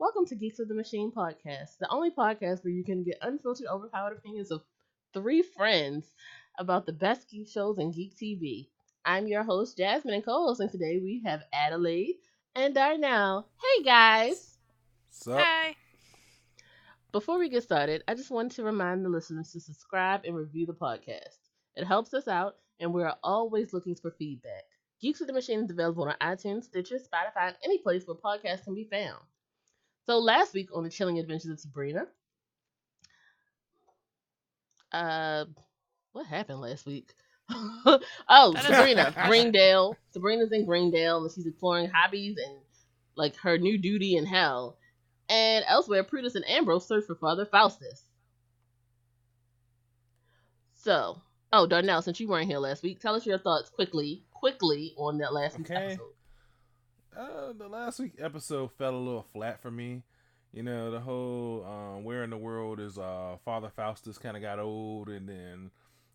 Welcome to Geeks of the Machine podcast, the only podcast where you can get unfiltered, overpowered opinions of three friends about the best geek shows and geek TV. I'm your host, Jasmine, and co-hosting today we have Adelaide and Darnell. Hey, guys. Sup? Hi. Before we get started, I just wanted to remind the listeners to subscribe and review the podcast. It helps us out, and we are always looking for feedback. Geeks of the Machine is available on iTunes, Stitcher, Spotify, and any place where podcasts can be found. So last week on The Chilling Adventures of Sabrina, what happened last week? Sabrina, Greendale. Sabrina's in Greendale, and she's exploring hobbies and like her new duty in hell. And elsewhere, Prudence and Ambrose search for Father Faustus. So, Darnell, since you weren't here last week, tell us your thoughts quickly on that last week's episode. The last week episode fell a little flat for me. You know, the whole where in the world is Father Faustus kind of got old, and then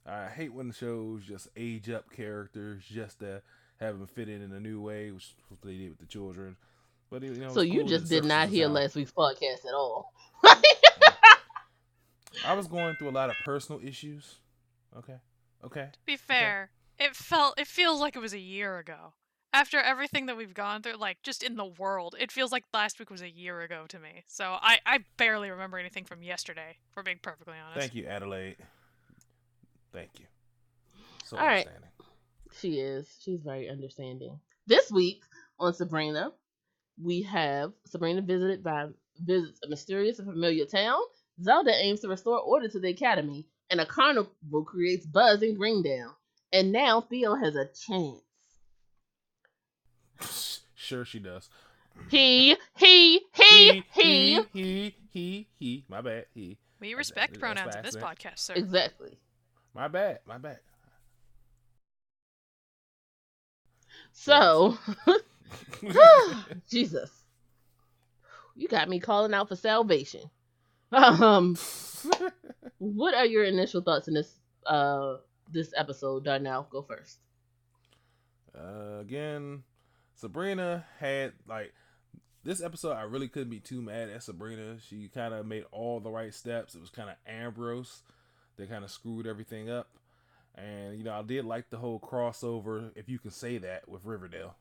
I hate when the shows just age up characters just to have them fit in a new way, which they did with the children. But you know, so you cool just did not hear last week's podcast at all. I was going through a lot of personal issues. Okay. To be fair, okay. It feels like it was a year ago. After everything that we've gone through, like, just in the world, it feels like last week was a year ago to me. So I barely remember anything from yesterday, for being perfectly honest. Thank you, Adelaide. Thank you. So all right. She is. She's very understanding. This week on Sabrina, we have Sabrina visits a mysterious and familiar town. Zelda aims to restore order to the academy, and a carnival creates buzz in Greendale. And now Theo has a chance. Sure she does. He. My bad. He. We respect pronouns in this podcast, sir. Exactly. My bad. So, Jesus, you got me calling out for salvation. What are your initial thoughts in this episode, Darnell? Go first. Again, Sabrina had, like, this episode I really couldn't be too mad at Sabrina. She kind of made all the right steps. It was kind of Ambrose that kind of screwed everything up. And, you know, I did like the whole crossover, if you can say that, with Riverdale.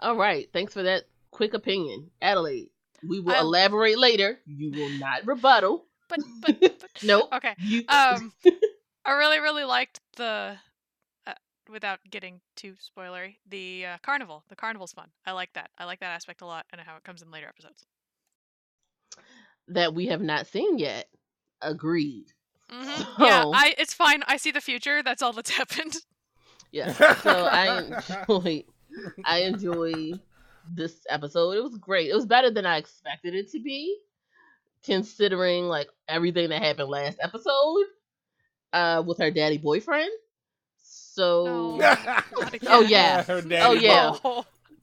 All right. Thanks for that quick opinion. Adelaide, we will elaborate later. You will not rebuttal. But nope. Okay. I really, really liked the... without getting too spoilery, the carnival. The carnival's fun. I like that. I like that aspect a lot, and how it comes in later episodes. That we have not seen yet. Agreed. Mm-hmm. So, yeah, it's fine. I see the future. That's all that's happened. Yeah. So I enjoy this episode. It was great. It was better than I expected it to be, considering like everything that happened last episode with her daddy boyfriend. So, no, her daddy. I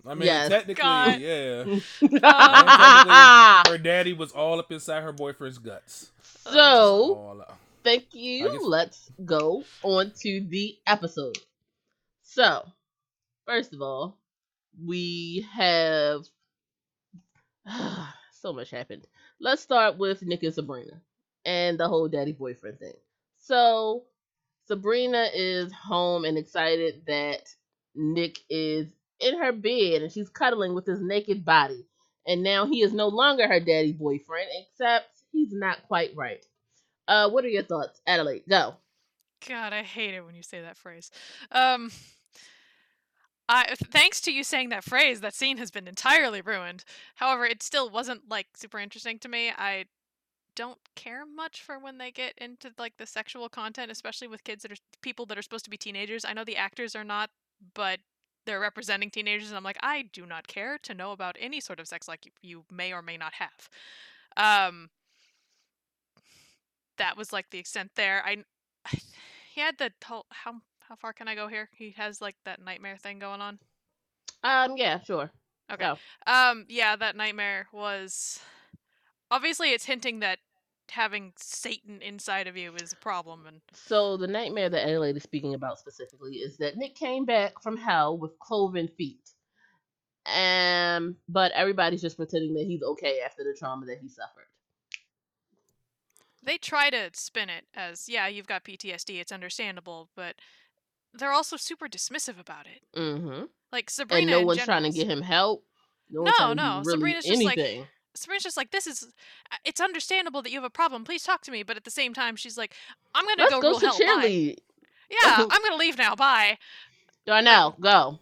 mean, yes. Technically, God. Yeah. Technically, her daddy was all up inside her boyfriend's guts. So, thank you. Let's go on to the episode. So, first of all, we have so much happened. Let's start with Nick and Sabrina and the whole daddy boyfriend thing. So, Sabrina is home and excited that Nick is in her bed and she's cuddling with his naked body. And now he is no longer her daddy boyfriend, except he's not quite right. What are your thoughts, Adelaide? Go. God, I hate it when you say that phrase. Thanks to you saying that phrase, that scene has been entirely ruined. However, it still wasn't like super interesting to me. I don't care much for when they get into like the sexual content, especially with kids that are people that are supposed to be teenagers. I know the actors are not, but they're representing teenagers, and I'm like, I do not care to know about any sort of sex like you may or may not have. That was like the extent there. He had the whole how far can I go here? He has like that nightmare thing going on. Yeah, sure. Okay. Go. Yeah, that nightmare was. Obviously, it's hinting that having Satan inside of you is a problem. And so the nightmare that Adelaide is speaking about specifically is that Nick came back from hell with cloven feet. But everybody's just pretending that he's okay after the trauma that he suffered. They try to spin it as, yeah, you've got PTSD, it's understandable, but they're also super dismissive about it. Mm-hmm. Like, Sabrina and no one's trying to get him help. No. Really Sabrina's just like, it's understandable that you have a problem. Please talk to me. But at the same time, she's like, I'm going to go rule hell. Bye. Yeah, I'm going to leave now. Bye. Darnell, go.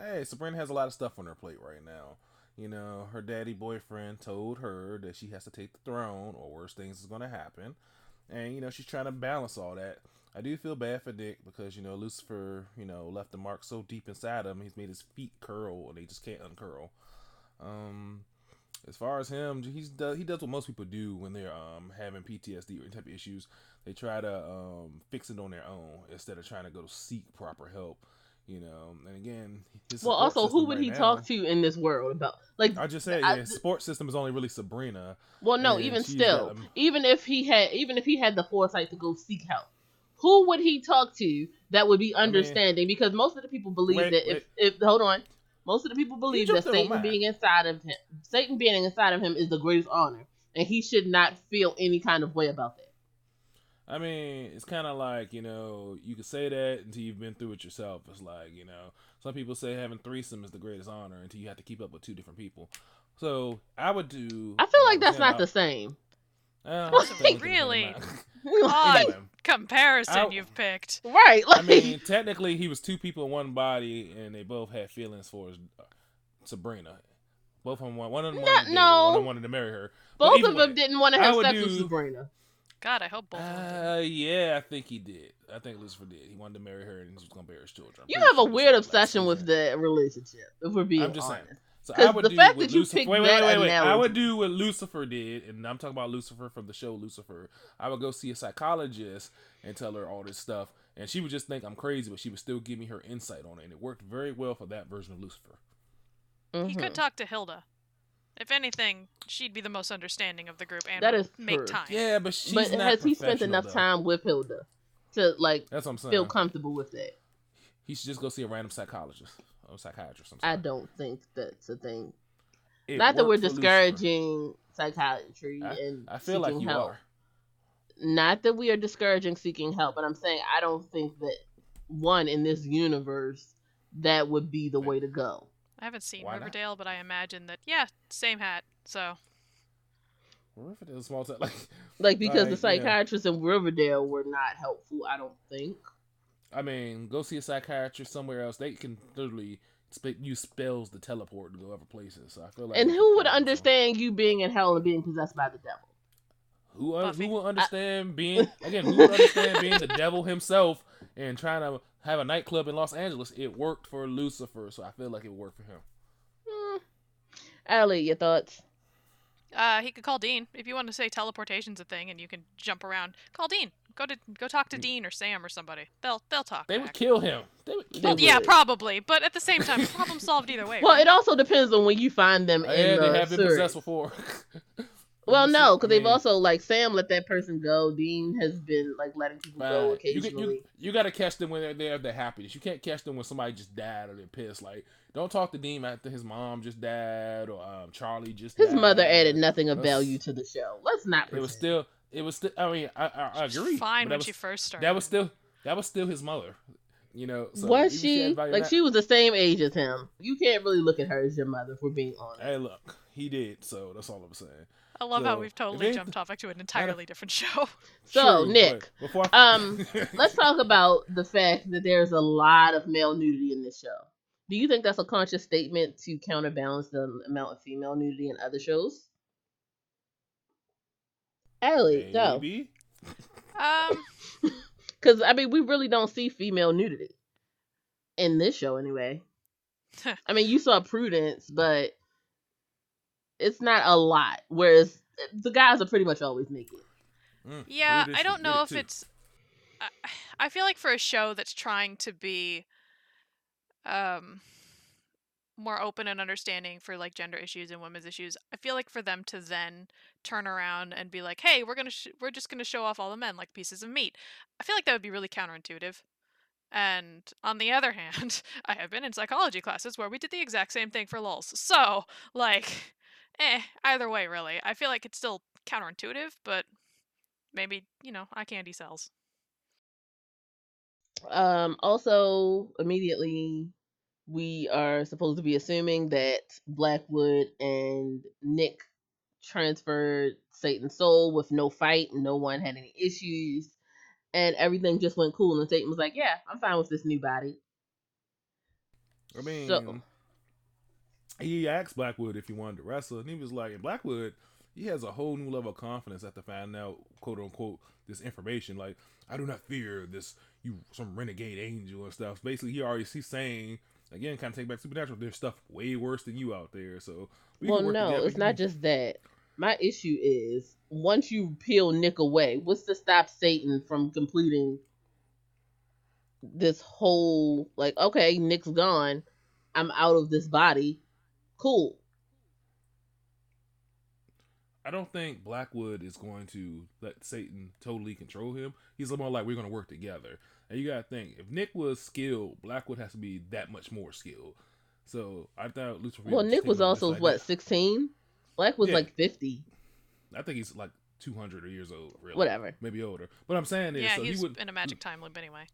Hey, Sabrina has a lot of stuff on her plate right now. You know, her daddy boyfriend told her that she has to take the throne or worse things is going to happen. And, you know, she's trying to balance all that. I do feel bad for Nick because, you know, Lucifer, you know, left the mark so deep inside him. He's made his feet curl and they just can't uncurl. As far as him, he does what most people do when they're having PTSD or any type of issues. They try to fix it on their own instead of trying to go seek proper help. You know, and again, who would he talk to in this world about? Like I just said, his support system is only really Sabrina. Well, no, even if he had the foresight to go seek help, who would he talk to that would be understanding? I mean, because most of the people believe that Satan being inside of him, is the greatest honor, and he should not feel any kind of way about that. I mean, it's kind of like, you know, you could say that until you've been through it yourself. It's like, you know, some people say having threesome is the greatest honor until you have to keep up with two different people. So I feel like that's not the same. Really? Anyway, comparison you've picked. Right. Like... I mean, technically he was two people in one body and they both had feelings for Sabrina. Both of them, one wanted to marry her. Both of them didn't want to have sex with Sabrina. God, I hope both of them did. Yeah, I think he did. I think Lucifer did. He wanted to marry her and he was going to bear his children. You have a weird obsession with the relationship, if we're being honest. So I would I would do what Lucifer did, and I'm talking about Lucifer from the show Lucifer. I would go see a psychologist and tell her all this stuff, and she would just think I'm crazy, but she would still give me her insight on it, and it worked very well for that version of Lucifer. Mm-hmm. He could talk to Hilda. If anything, she'd be the most understanding of the group and time. Yeah, but she's not professional. But has he spent enough time with Hilda to feel comfortable with that? He should just go see a random psychologist or psychiatrist. I don't think that's a thing. Not that we're discouraging psychiatry and I feel like you are. Not that we are discouraging seeking help, but I'm saying I don't think that in this universe that would be the way to go. I haven't seen Riverdale, but I imagine that, same hat, so. Riverdale's small town. Like, because the psychiatrists in Riverdale were not helpful, I don't think. I mean, go see a psychiatrist somewhere else. They can literally use spells to teleport and go other places, so I feel like. And who would understand you being in hell and being possessed by the devil? Who would understand being the devil himself and trying to have a nightclub in Los Angeles? It worked for Lucifer, so I feel like it worked for him. Ellie, your thoughts? He could call Dean. If you want to say teleportation's a thing and you can jump around, call Dean. Go talk to Dean or Sam or somebody. They'll talk. They would kill him. Yeah, probably. But at the same time, problem solved either way. Well, right? It also depends on when you find them in the series. Yeah, they have been possessed before. Well, no, because they've also, Sam let that person go. Dean has been, letting people go occasionally. You got to catch them when they're there at their happiness. You can't catch them when somebody just died or they're pissed. Like, don't talk to Dean after his mom just died or Charlie just died. His mother added nothing of value to the show. Let's not pretend. It was still, I mean, I agree. She was fine when she first started. That was still his mother, you know. So was she? She was the same age as him. You can't really look at her as your mother, if we're being honest. Hey, look, he did, so that's all I'm saying. I love how we've totally jumped off to an entirely different show. So, true, Nick, let's talk about the fact that there's a lot of male nudity in this show. Do you think that's a conscious statement to counterbalance the amount of female nudity in other shows? Ellie, go. Maybe. Because, I mean, we really don't see female nudity in this show anyway. I mean, you saw Prudence, but... it's not a lot, whereas the guys are pretty much always naked. Yeah, I don't know if it's... I feel like for a show that's trying to be more open and understanding for gender issues and women's issues, I feel like for them to then turn around and be like, hey, we're just going to show off all the men like pieces of meat. I feel like that would be really counterintuitive. And on the other hand, I have been in psychology classes where we did the exact same thing for lulz. So, like, either way, really. I feel like it's still counterintuitive, but maybe, you know, eye candy sells. Also, immediately, we are supposed to be assuming that Blackwood and Nick transferred Satan's soul with no fight, no one had any issues, and everything just went cool, and Satan was like, yeah, I'm fine with this new body. I mean, he asked Blackwood if he wanted to wrestle, and he was like, and Blackwood, he has a whole new level of confidence after finding out, quote-unquote, this information, like, I do not fear this, you, some renegade angel and stuff. Basically, he's saying, again, kind of take back Supernatural, there's stuff way worse than you out there, so... Not just that. My issue is, once you peel Nick away, what's to stop Satan from completing this whole, like, okay, Nick's gone, I'm out of this body, cool. I don't think Blackwood is going to let Satan totally control him. He's more like, we're going to work together. And you got to think, if Nick was skilled, Blackwood has to be that much more skilled. So I thought Lucifer... Well, Nick was also, what, 16? Blackwood's like 50. I think he's like 200 years old, really. Whatever. Maybe older. But I'm saying is... Yeah, so he's in a magic time loop anyway.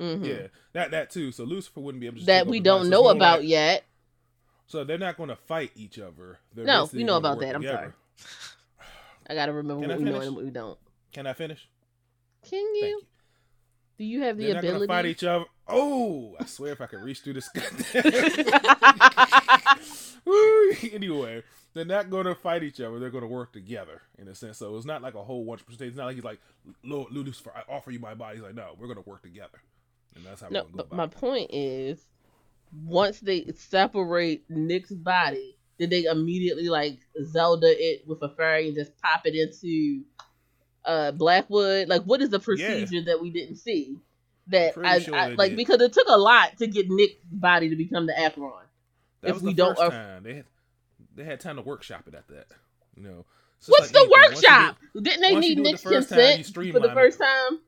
Mm-hmm. Yeah, that too. So Lucifer wouldn't be able to... That we don't know about yet. So they're not going to fight each other. No, we know about that. I'm sorry. I gotta remember what we know and what we don't. Can I finish? Can you? Thank you. Do you have the ability? They're not gonna fight each other. Oh, I swear if I could reach through this. Anyway, they're not gonna fight each other. They're gonna work together in a sense. So it's not like a whole 100%. It's not like he's like, Lucifer, I offer you my body. He's like, no, we're gonna work together, and that's how we're gonna go about it. My point is, once they separate Nick's body. Did they immediately, like, Zelda it with a fairy and just pop it into Blackwood? Like, what is the procedure that we didn't see? That I because it took a lot to get Nick's body to become the Acheron. That was the first time. They had time to workshop it at that. You know, what's the workshop? Didn't they need Nick's consent for the first time?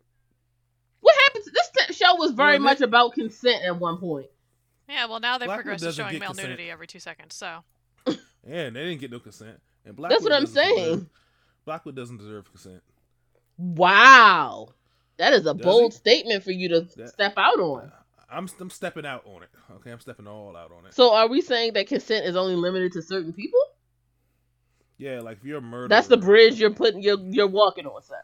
What happens? This show was very much about consent at one point. Yeah, well, now they've progressed to showing male nudity every 2 seconds, so... Yeah, and they didn't get no consent. And Blackwood, that's what I'm saying. Blackwood doesn't deserve consent. Wow. That is a bold statement for you to step out on. I'm stepping out on it. Okay, I'm stepping all out on it. So are we saying that consent is only limited to certain people? Yeah, like if you're a murderer. That's the bridge you're walking on, sir.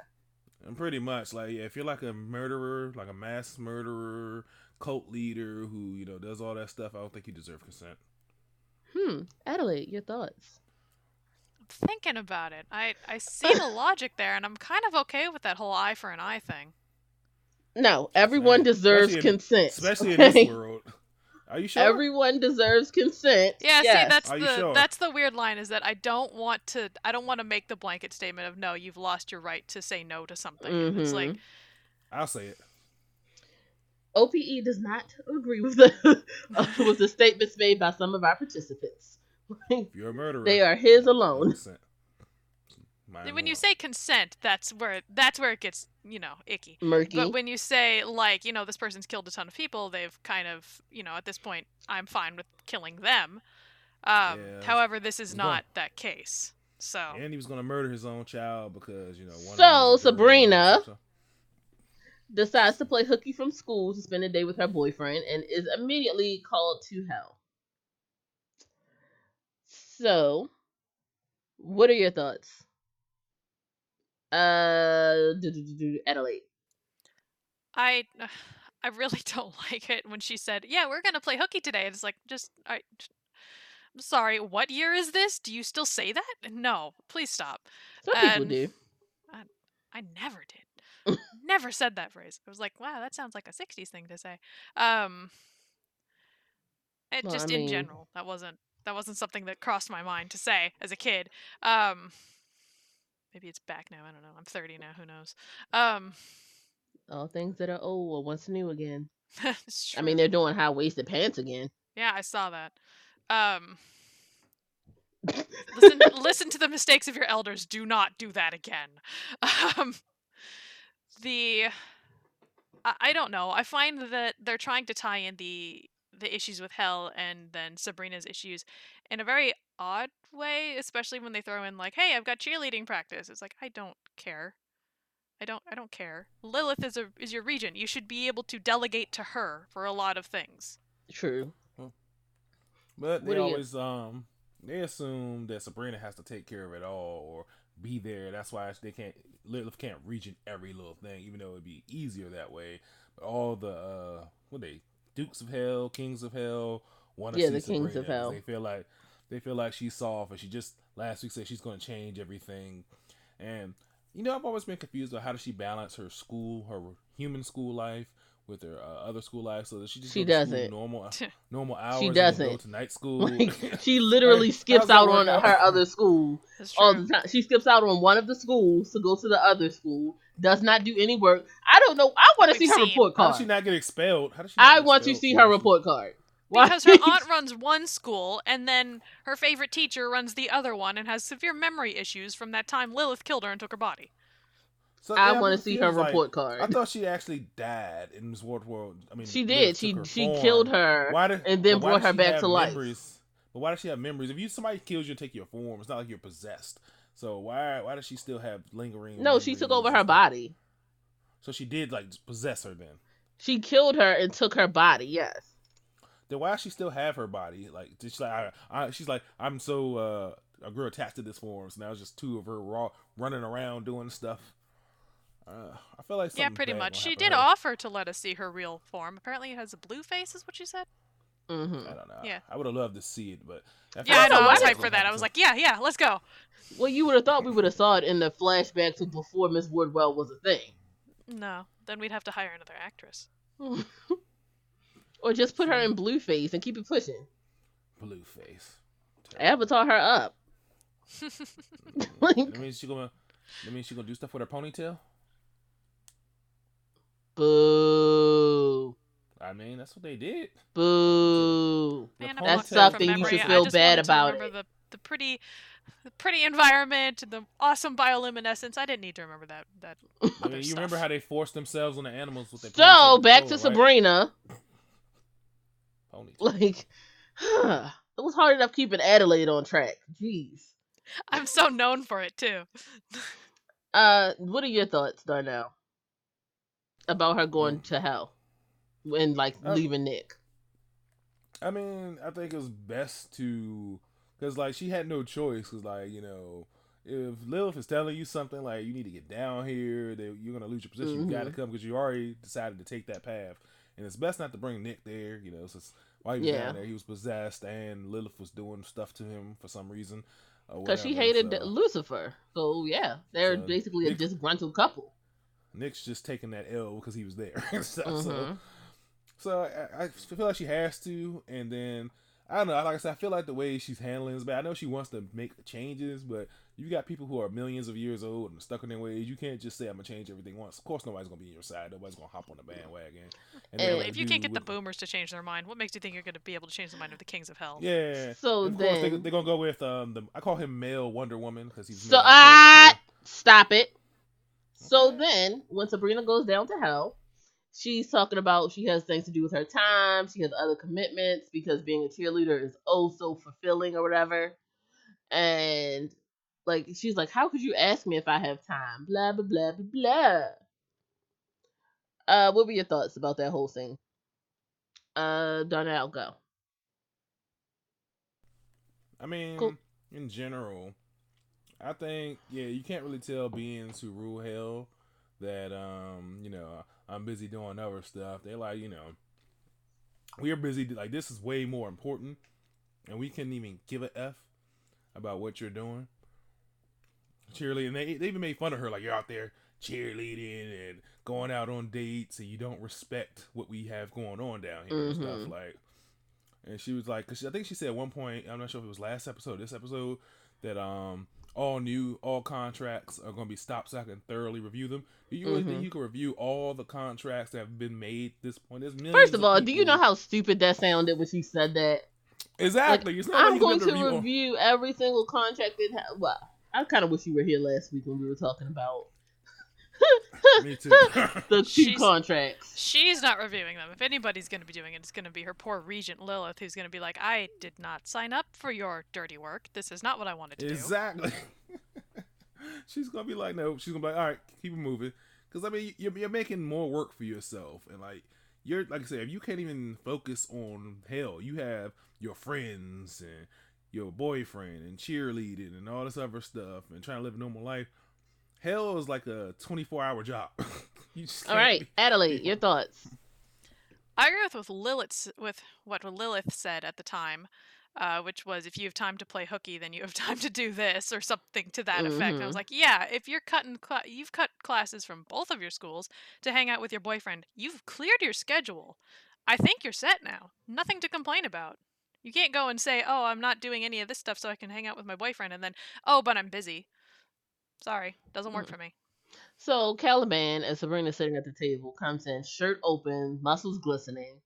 And pretty much, like, yeah, if you're like a murderer, like a mass murderer, cult leader who, you know, does all that stuff, I don't think you deserve consent. Adelaide, your thoughts? I'm thinking about it. I see the logic there, and I'm kind of okay with that whole eye for an eye thing. No, everyone deserves consent. Especially in this world. Are you sure? Everyone deserves consent. Yeah, yes. See, that's the weird line, is that I don't want to make the blanket statement of, no, you've lost your right to say no to something. Mm-hmm. It's like... I'll say it. OPE does not agree with the statements made by some of our participants. If you're a murderer, they are his alone. When you say consent, that's where it gets, you know, icky, murky. But when you say, like, you know, this person's killed a ton of people, they've kind of, you know, at this point, I'm fine with killing them. However, this is not that case. So. And he was going to murder his own child because, you know. So Sabrina decides to play hooky from school to spend a day with her boyfriend and is immediately called to hell. So, what are your thoughts? Adelaide. I really don't like it when she said, yeah, we're going to play hooky today. It's like, I'm sorry, what year is this? Do you still say that? No, please stop. Some people do. I never did. Never said that phrase. I was like, wow, that sounds like a 60s thing to say. In general, that wasn't something that crossed my mind to say as a kid. Maybe it's back now. I don't know. I'm 30 now. Who knows? All things that are old are once new again. It's true. I mean, they're doing high-waisted pants again. Yeah, I saw that. Listen to the mistakes of your elders. Do not do that again. The I don't know. I find that they're trying to tie in the issues with hell and then Sabrina's issues in a very odd way, especially when they throw in like, hey, I've got cheerleading practice. It's like, I don't care. I don't care. Lilith is your regent. You should be able to delegate to her for a lot of things. True. But they always they assume that Sabrina has to take care of it all or be there. That's why they can't, Lilith can't regent every little thing, even though it'd be easier that way. But all the Dukes of Hell, Kings of Hell, want to see the Sabrina. Kings of Hell. They feel like she's soft, and she just last week said she's going to change everything. And you know, I've always been confused about how does she balance her school, her human school life, with her other school life, so that she just doesn't normal hours. She doesn't go to night school. Like, she literally skips out on her other school all the time. She skips out on one of the schools to go to the other school. Does not do any work. I don't know. I want to see her report card. How does she not get expelled? I want to see her report card. Because her aunt runs one school, and then her favorite teacher runs the other one, and has severe memory issues from that time Lilith killed her and took her body. So I want to see her report card. I thought she actually died in Miss Wardwell. I mean, she did. She killed her, and then brought her back to life. But why does she have memories? If somebody kills you and take your form, it's not like you're possessed. So why does she still have lingering? No, she took over her body. So she did like possess her then. She killed her and took her body. Yes. Then why does she still have her body? Like, she's like, I'm so I grew attached to this form, so now it's just two of her raw running around doing stuff. I feel like pretty much. She did offer to let us see her real form. Apparently, it has a blue face, is what she said. Mm-hmm. I don't know. Yeah, I would have loved to see it, but I was hyped for that. I was like, yeah, let's go. Well, you would have thought we would have saw it in the flashback to before Miss Wardwell was a thing. No, then we'd have to hire another actress. Or just put her in Blueface and keep it pushing. Blueface. Avatar her up. That means she's gonna do stuff with her ponytail? Boo. I mean, that's what they did. Boo. That's something you should feel bad about. The pretty environment, the awesome bioluminescence. I didn't need to remember that. I mean, you remember how they forced themselves on the animals with their ponytail. So, back to Sabrina. Right? Like, it was hard enough keeping Adelaide on track. Jeez. I'm so known for it, too. What are your thoughts, Darnell, about her going to hell and, like, leaving Nick? I mean, I think it was best to... Because, like, she had no choice. Because, like, you know, if Lilith is telling you something, like, you need to get down here, that you're going to lose your position, you got to come, because you already decided to take that path. And it's best not to bring Nick there, you know, since while he was down there, he was possessed, and Lilith was doing stuff to him for some reason. Because she hated Lucifer. So, yeah, they're basically a disgruntled couple. Nick's just taking that L because he was there. So I feel like she has to, and then, I don't know, like I said, I feel like the way she's handling this, but I know she wants to make changes, but you got people who are millions of years old and stuck in their ways. You can't just say, I'm going to change everything once. Of course, nobody's going to be on your side. Nobody's going to hop on the bandwagon. And if you can't get the boomers to change their mind, what makes you think you're going to be able to change the mind of the kings of hell? Yeah. So of course, they're going to go with, I call him male Wonder Woman. Because he's so, stop it. Okay. So then, when Sabrina goes down to hell, she's talking about she has things to do with her time. She has other commitments because being a cheerleader is oh so fulfilling or whatever. And... like, she's like, how could you ask me if I have time? Blah, blah, blah, blah, blah. What were your thoughts about that whole thing? Darnell, go. I mean, cool. In general, I think, you can't really tell beings who rule hell that, you know, I'm busy doing other stuff. They're like, you know, we're busy. Like, this is way more important. And we couldn't even give a F about what you're doing. Cheerleading, and they even made fun of her, like, you're out there cheerleading and going out on dates and you don't respect what we have going on down here and stuff, like. And she was like, because I think she said at one point, I'm not sure if it was last episode, this episode, that all contracts are going to be stopped so I can thoroughly review them. Do you really think you can review all the contracts that have been made at this point? First of all, do you know how stupid that sounded when she said that? Exactly. Like, it's not I'm going to review every single contract that has... Well, I kind of wish you were here last week when we were talking about Me too. Those two contracts. She's not reviewing them. If anybody's going to be doing it, it's going to be her poor regent Lilith, who's going to be like, I did not sign up for your dirty work. This is not what I wanted to do. Exactly. She's going to be like, no. She's going to be like, all right, keep it moving. Because, I mean, you're making more work for yourself. And, like, you're, like I said, if you can't even focus on hell, you have your friends and your boyfriend and cheerleading and all this other stuff and trying to live a normal life. Hell is like a 24-hour job. All right, Adelaide, your thoughts. I agree with what Lilith said at the time, which was, if you have time to play hooky, then you have time to do this, or something to that effect. And I was like, yeah, if you're you've cut classes from both of your schools to hang out with your boyfriend, you've cleared your schedule. I think you're set now. Nothing to complain about. You can't go and say, oh, I'm not doing any of this stuff so I can hang out with my boyfriend, and then, oh, but I'm busy. Sorry, doesn't work for me. So Caliban, as Sabrina sitting at the table, comes in, shirt open, muscles glistening.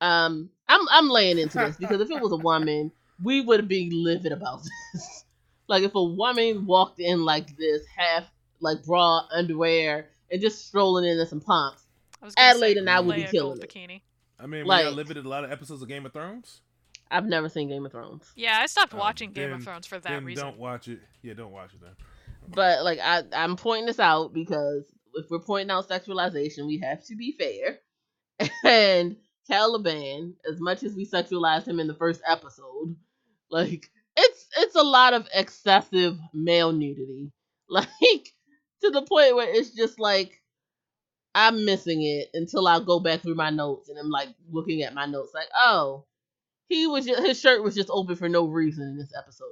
I'm laying into this because if it was a woman, we would be livid about this. Like, if a woman walked in like this, half like bra, underwear, and just strolling in some pumps, Adelaide and I would be killing it. Bikini. I mean, we got livid at a lot of episodes of Game of Thrones. I've never seen Game of Thrones. Yeah, I stopped watching Game of Thrones for that reason. Don't watch it. Yeah, don't watch it then. But, like, I'm pointing this out because if we're pointing out sexualization, we have to be fair. And Caliban, as much as we sexualized him in the first episode, like, it's a lot of excessive male nudity. Like, to the point where it's just like, I'm missing it until I go back through my notes and I'm, like, looking at my notes like, oh, his shirt was just open for no reason in this episode.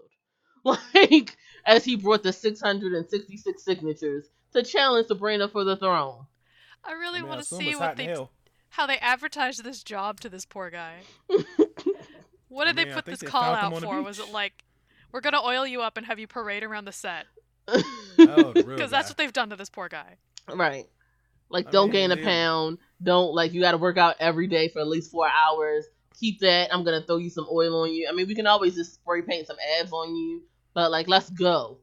Like, as he brought the 666 signatures to challenge Sabrina for the throne. I really want to see how they advertised this job to this poor guy. What did they put this call out for? Was it like, we're going to oil you up and have you parade around the set? Because that's what they've done to this poor guy. Right. Like, don't gain a pound. Don't, like, you got to work out every day for at least 4 hours. Keep that. I'm going to throw you some oil on you. I mean, we can always just spray paint some abs on you. But, like, let's go.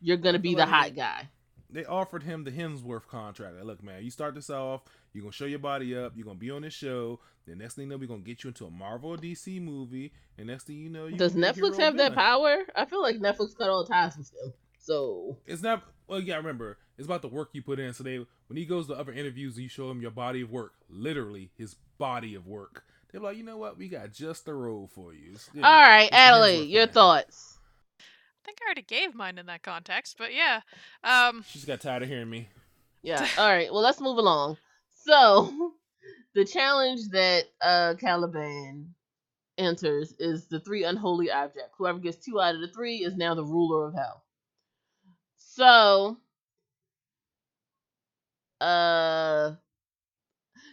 You're going to be the hot guy. They offered him the Hemsworth contract. Like, look, man, you start this off, you're going to show your body up, you're going to be on this show, the next thing you know, we're going to get you into a Marvel or DC movie, and next thing you know... Does Netflix have that power? I feel like Netflix cut all ties with them, so... It's not... Well, yeah, remember, it's about the work you put in. So when he goes to other interviews, you show him your body of work. Literally, his body of work. They're like, you know what? We got just the role for you. All right, Adelaide, your thoughts. I think I already gave mine in that context, but yeah. She just got tired of hearing me. Yeah. All right. Well, let's move along. So, the challenge that Caliban enters is the 3 unholy objects. Whoever gets 2 out of the 3 is now the ruler of hell. So,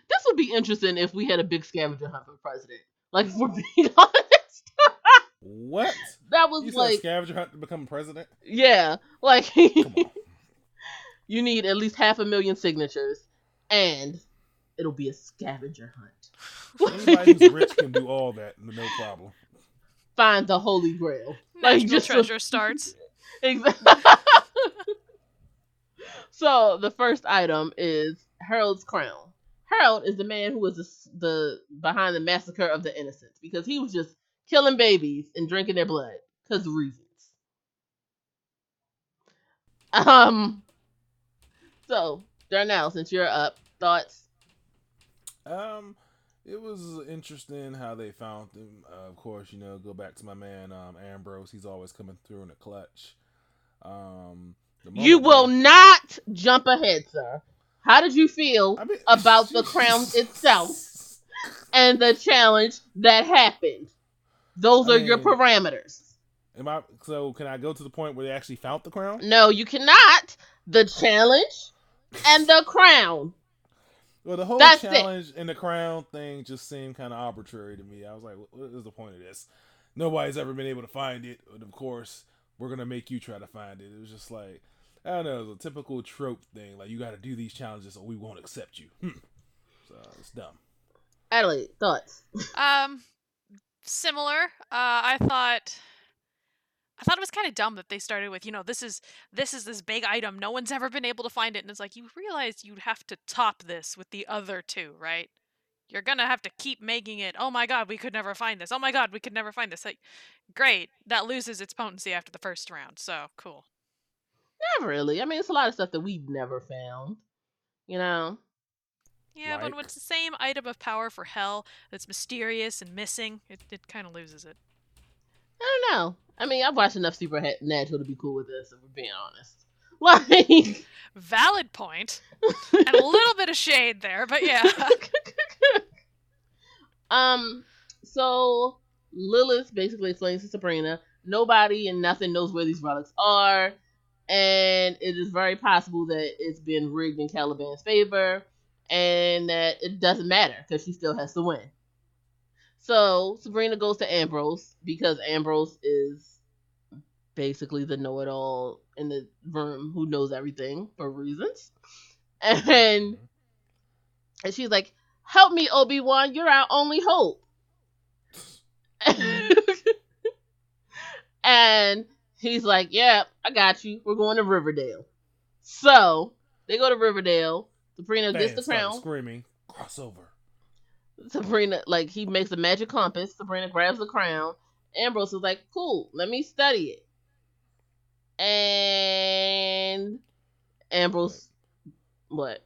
this would be interesting if we had a big scavenger hunt for president. Like, if we're being honest. What? That was like a scavenger hunt to become president? Yeah. Like, you need at least 500,000 signatures and it'll be a scavenger hunt. Anybody who's rich can do all that, no problem. Find the Holy Grail. National treasure starts. Exactly. So the first item is Harold's crown. Harold is the man who was the behind the massacre of the innocents because he was just killing babies and drinking their blood because of reasons. So, Darnell, since you're up, thoughts? It was interesting how they found him. Of course, you know, go back to my man Ambrose. He's always coming through in a clutch. You will not jump ahead, sir. How did you feel about the crown itself and the challenge that happened? Those are your parameters. So can I go to the point where they actually found the crown? No, you cannot. The challenge and the crown. Well, the whole challenge and the crown thing just seemed kind of arbitrary to me. I was like, what is the point of this? Nobody's ever been able to find it. And of course, we're going to make you try to find it. It was just like, I don't know, it was a typical trope thing. Like, you got to do these challenges or we won't accept you. So it's dumb. Adelaide, thoughts? Similar. I thought I thought it was kind of dumb that they started with, you know, this is this big item. No one's ever been able to find it. And it's like, you realize you'd have to top this with the other two, right? You're going to have to keep making it. Oh my God, we could never find this. Oh my God, we could never find this. Like, great. That loses its potency after the first round. So cool. Not really. I mean, it's a lot of stuff that we've never found, you know? Yeah, like, but when it's the same item of power for hell that's mysterious and missing, it kind of loses it. I don't know. I mean, I've watched enough Supernatural to be cool with this, if we're being honest. Like, valid point. And a little bit of shade there, but yeah. So Lilith basically explains to Sabrina, nobody and nothing knows where these relics are, and it is very possible that it's been rigged in Caliban's favor, and that it doesn't matter because she still has to win. So Sabrina goes to Ambrose because Ambrose is basically the know-it-all in the room who knows everything for reasons. And she's like, help me, Obi-Wan, you're our only hope. And he's like, yeah, I got you. We're going to Riverdale. So they go to Riverdale. Sabrina gets the crown. Screaming, crossover. Sabrina, like, he makes a magic compass. Sabrina grabs the crown. Ambrose is like, cool, let me study it. And Ambrose, what?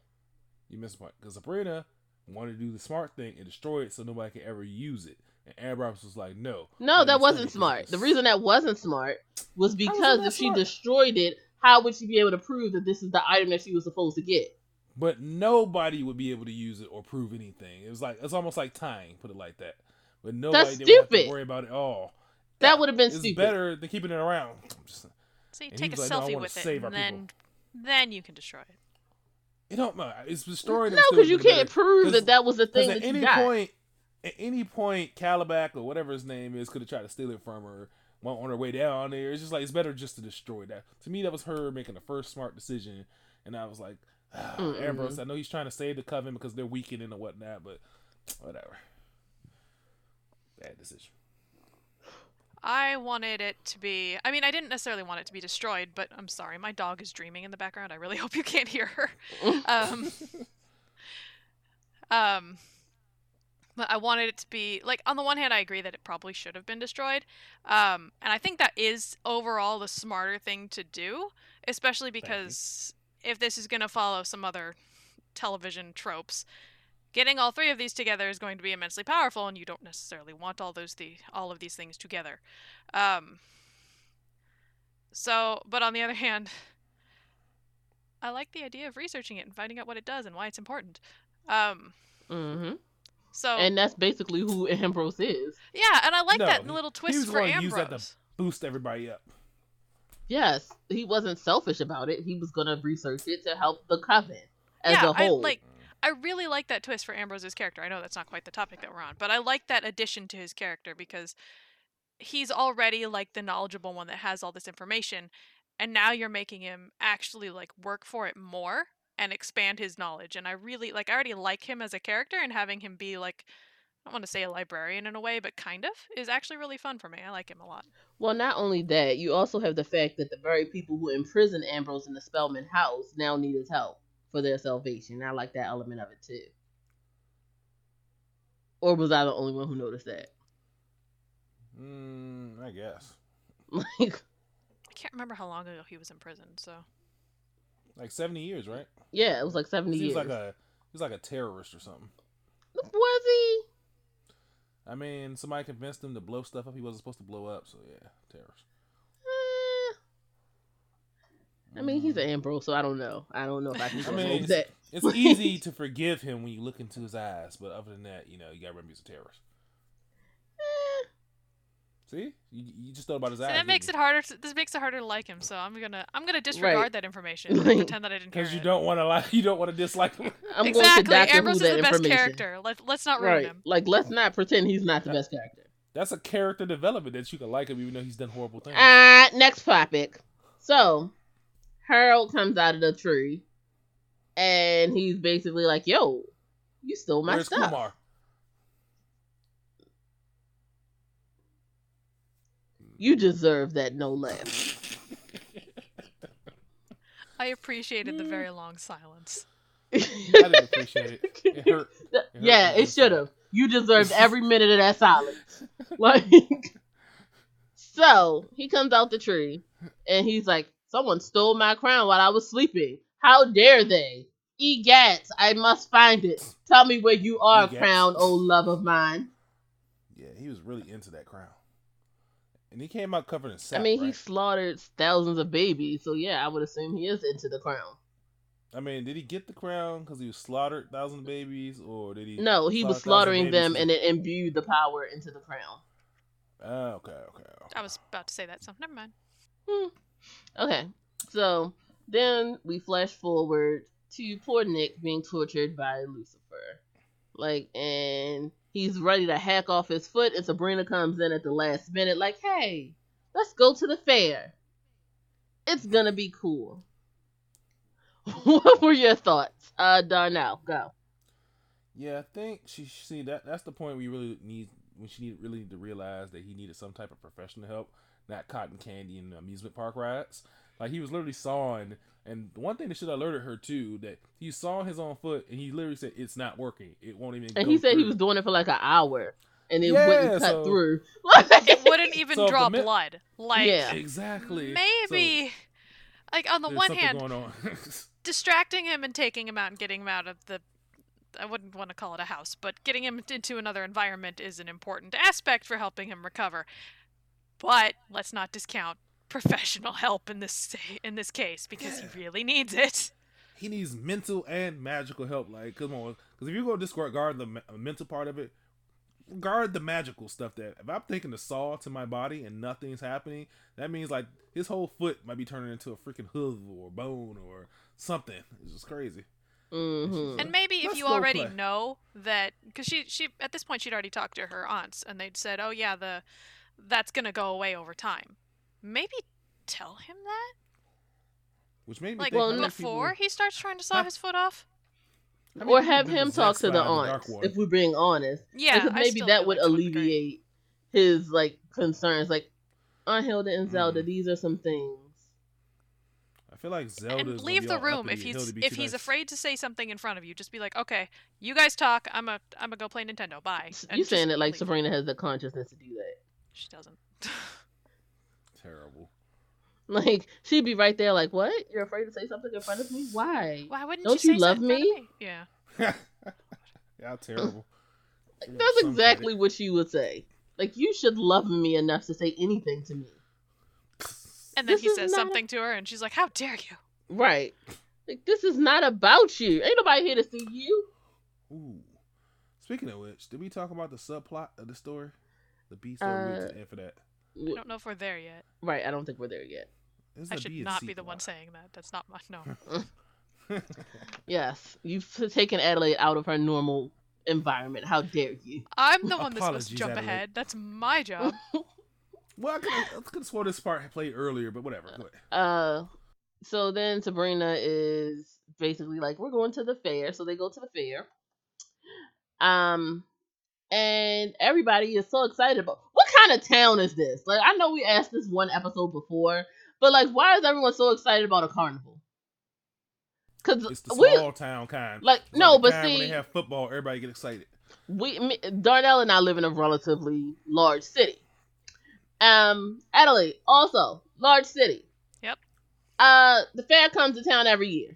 You missed what? Because Sabrina wanted to do the smart thing and destroy it so nobody could ever use it. And Ambrose was like, no, that wasn't smart. The reason that wasn't smart was because if she destroyed it, how would she be able to prove that this is the item that she was supposed to get? But nobody would be able to use it or prove anything. It was like, it's almost like tying, put it like that. But nobody didn't have to worry about it at all. That would have been stupid. It's better than keeping it around. So you take a selfie with it, and then you can destroy it. It don't matter. It's destroyed. No, because you can't prove that was the thing that you got. At any point, Calabac or whatever his name is could have tried to steal it from her on her way down there. It's just like, it's better just to destroy that. To me, that was her making the first smart decision, and I was like, Ambrose, I know he's trying to save the coven because they're weakening and whatnot, but whatever. Bad decision. I wanted it to be... I mean, I didn't necessarily want it to be destroyed, but I'm sorry. My dog is dreaming in the background. I really hope you can't hear her. But I wanted it to be... Like, on the one hand, I agree that it probably should have been destroyed. And I think that is overall the smarter thing to do, especially because if this is going to follow some other television tropes, getting all three of these together is going to be immensely powerful, and you don't necessarily want all of these things together. But on the other hand, I like the idea of researching it and finding out what it does and why it's important. And that's basically who Ambrose is. Yeah, and I like that little twist for Ambrose. He was going to use that to boost everybody up. Yes, he wasn't selfish about it. He was going to research it to help the coven as a whole. I really like that twist for Ambrose's character. I know that's not quite the topic that we're on, but I like that addition to his character because he's already like the knowledgeable one that has all this information, and now you're making him actually like work for it more and expand his knowledge. And I really I already like him as a character, and having him be like, I don't want to say a librarian in a way, but kind of, is actually really fun for me. I like him a lot. Well, not only that, you also have the fact that the very people who imprisoned Ambrose in the Spellman house now need his help for their salvation. I like that element of it too. Or was I the only one who noticed that? I guess. I can't remember how long ago he was in prison, so. Like 70 years, right? Yeah, it was like 70 years. He was like a terrorist or something. Was he? I mean, somebody convinced him to blow stuff up he wasn't supposed to blow up, so yeah, terrorist. I mean, he's an Ambrose, so I don't know. I don't know if I can go over that. It's easy to forgive him when you look into his eyes, but other than that, you gotta remember he's a terrorist. See, you just thought about his eyes. That makes it harder. This makes it harder to like him. So I'm gonna disregard that information and pretend that I didn't hear it. Because you don't want to dislike him. Exactly. Ambrose is the best character. Let's not ruin him. Like, let's not pretend he's not the best character. That's a character development that you can like him even though he's done horrible things. Next topic. So Harold comes out of the tree, and he's basically like, yo, you stole my stuff. Where's Kumar? You deserve that no less. I appreciated the very long silence. I didn't appreciate it. It hurt. It yeah, hurt. It should have. You deserved every minute of that silence. Like, so he comes out the tree and he's like, someone stole my crown while I was sleeping. How dare they? Egads, I must find it. Tell me where you are, E-gats. Crown, oh love of mine. Yeah, he was really into that crown. And he came out covered in sap, right? He slaughtered thousands of babies, so yeah, I would assume he is into the crown. I mean, did he get the crown because he was slaughtered thousand babies, or did he... No, he was slaughtering them and it imbued the power into the crown. Oh, okay. I was about to say that, so never mind. Okay, so then we flash forward to poor Nick being tortured by Lucifer. Like, and... he's ready to hack off his foot, and Sabrina comes in at the last minute like, hey, let's go to the fair. It's gonna be cool. What were your thoughts? Darnell, go. Yeah, I think that's the point we really need, when she really need to realize that he needed some type of professional help, not cotton candy and amusement park rides. Like, he was literally sawing, and one thing that should have alerted her, too, that he saw his own foot, and he literally said, it's not working. It won't even go. And he said through. He was doing it for like an hour, and it wouldn't cut through. It wouldn't even draw blood. Like, yeah. Exactly. Maybe, on the one hand, on. Distracting him and taking him out and getting him out of the, I wouldn't want to call it a house, but getting him into another environment is an important aspect for helping him recover. But let's not discount professional help in this case, because he really needs it. He needs mental and magical help. Like, come on, because if you go to Discord, guard the mental part of it, guard the magical stuff. That if I'm taking the saw to my body and nothing's happening, that means like his whole foot might be turning into a freaking hoof or bone or something. It's just crazy. Mm-hmm. And maybe if you already know that, because she at this point she'd already talked to her aunts and they'd said, oh yeah, that's gonna go away over time. Maybe tell him that? Which made me think... Well, before he starts trying to saw his foot off? I mean, or have him talk to the aunts, if we're being honest. Yeah, because maybe that would alleviate his, concerns. Like, Aunt Hilda and Zelda, these are some things. I feel like Zelda... And leave the room if he's afraid to say something in front of you. Just be like, okay, you guys talk, I'm gonna go play Nintendo, bye. You're saying it like Sabrina has the consciousness to do that. She doesn't. Terrible. Like, she'd be right there like, what? You're afraid to say something in front of me? Why? Why wouldn't Don't you say love me? In front of me? Yeah. Yeah, terrible. That's exactly what she would say. Like, you should love me enough to say anything to me. And then he says something to her and she's like, how dare you? Right. Like, this is not about you. Ain't nobody here to see you. Ooh. Speaking of which, did we talk about the subplot of the story? The B story went to the end for that. I don't know if we're there yet. Right, I don't think we're there yet. I should not be the one saying that. That's not my... No. Yes, you've taken Adelaide out of her normal environment. How dare you? I'm the one that's supposed to jump Adelaide. Ahead. That's my job. Well, I could have sworn this part played earlier, but whatever. Go ahead. So then Sabrina is basically like, we're going to the fair. So they go to the fair. And everybody is so excited about... What kind of town is this? Like, I know we asked this one episode before, but like, why is everyone so excited about a carnival? Because it's the small town kind. Like, it's no, but see, when they have football, everybody get excited. Darnell and I live in a relatively large city. Adelaide also large city. Yep. The fair comes to town every year.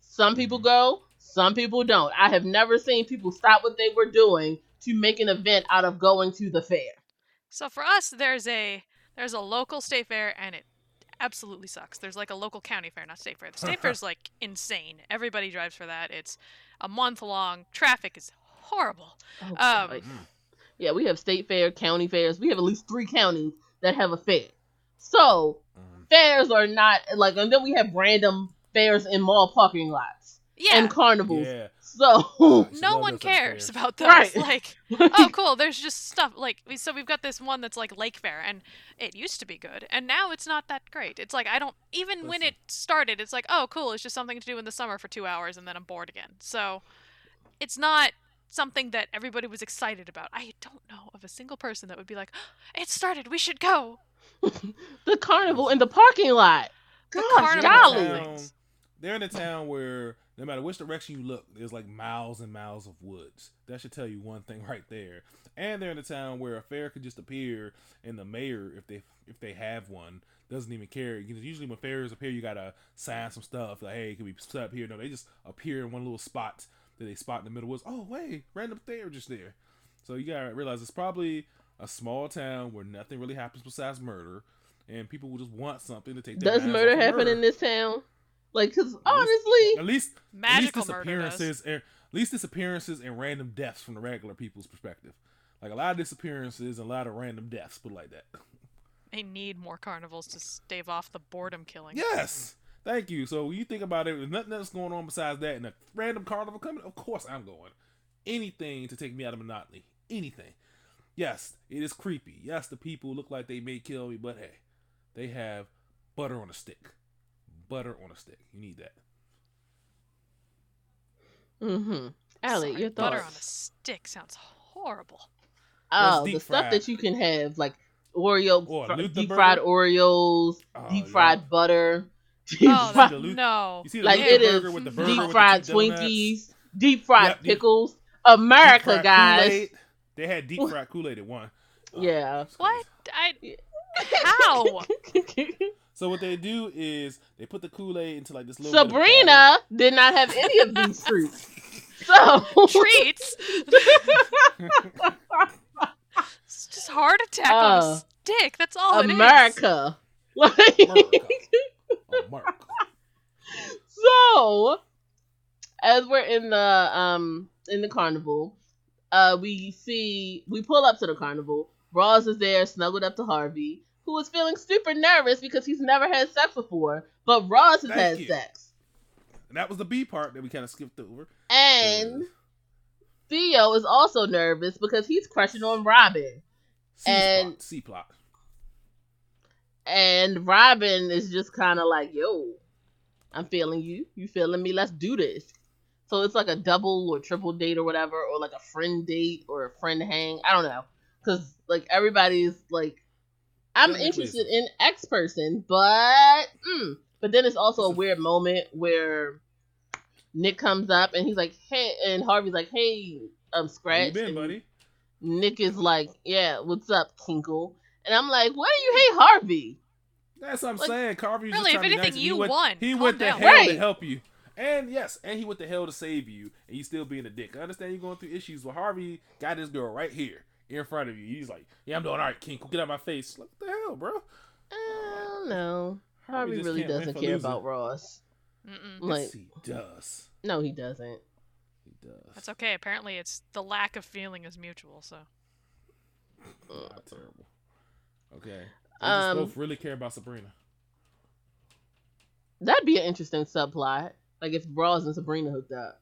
Some people go, some people don't. I have never seen people stop what they were doing to make an event out of going to the fair. So for us, there's a local state fair, and it absolutely sucks. There's like a local county fair, not state fair. The state fair's like insane. Everybody drives for that. It's a month long. Traffic is horrible. Oh, yeah, we have state fair, county fairs. We have at least 3 counties that have a fair. So fairs are not like, and then we have random fairs in mall parking lots. Yeah. And carnivals. Yeah. So no one cares about those. Right. Like, oh cool, there's just stuff like, so we've got this one that's like Lake Fair, and it used to be good and now it's not that great. It's like, I don't even... Listen. When it started, it's like, oh cool, it's just something to do in the summer for 2 hours and then I'm bored again. So it's not something that everybody was excited about. I don't know of a single person that would be like, oh, it started, we should go. The carnival in the parking lot. The carnival. They're in a town where no matter which direction you look, there's like miles and miles of woods. That should tell you one thing right there. And they're in a town where a fair could just appear, and the mayor, if they have one, doesn't even care. Usually when fairs appear, you gotta sign some stuff like, "Hey, can we set up here?" No, they just appear in one little spot that they spot in the middle of the woods. Oh wait, random fair just there. So you gotta realize it's probably a small town where nothing really happens besides murder, and people will just want something to take. Does murder happen in this town? Like, because honestly, at least disappearances and random deaths from the regular people's perspective. Like, a lot of disappearances and a lot of random deaths, but like that. They need more carnivals to stave off the boredom killing. Yes, thank you. So when you think about it, there's nothing else going on besides that, and a random carnival coming. Of course, I'm going. Anything to take me out of monotony. Anything. Yes, it is creepy. Yes, the people look like they may kill me, but hey, they have butter on a stick. Butter on a stick. You need that. Mm-hmm. Allie, your thoughts? Butter on a stick sounds horrible. Oh, the stuff that you can have, like Oreo, deep fried Oreos, deep fried butter. Oh, no. You see the burger with the burger, deep fried Twinkies, deep fried pickles. America, guys. They had deep fried Kool-Aid at one. Yeah. What? How? So what they do is they put the Kool-Aid into like this little. Sabrina did not have any of these fruits. So treats. It's just heart attack on a stick. That's all America. It is. America. So, as we're in the carnival, we pull up to the carnival. Roz is there, snuggled up to Harvey, who was feeling super nervous because he's never had sex before, but Roz has had sex. And that was the B part that we kind of skipped over. And Theo is also nervous because he's crushing on Robin. C-plot. And Robin is just kind of like, yo, I'm feeling you. You feeling me? Let's do this. So it's like a double or triple date or whatever, or like a friend date or a friend hang. I don't know. Because like everybody's like, I'm interested in X person, but then it's also a weird moment where Nick comes up and he's like, "Hey," and Harvey's like, "Hey, I'm Scratch." Where you been, buddy? Nick is like, "Yeah, what's up, Kinkle?" And I'm like, "Why do you hate Harvey?" That's what I'm saying. Harvey's really, just if anything, nice. You won. He went to hell to help you, and he went to hell to save you, and you still being a dick. I understand you're going through issues, but Harvey got this girl right here. In front of you, he's like, "Yeah, I'm doing all right, Kinkle. Get out of my face." Like, what the hell, bro? I don't know. Harvey really doesn't care about Ross. Like, yes, he does. No, he doesn't. He does. That's okay. Apparently, it's the lack of feeling is mutual. So. Not terrible. Okay. They just both really care about Sabrina. That'd be an interesting subplot. Like if Ross and Sabrina hooked up.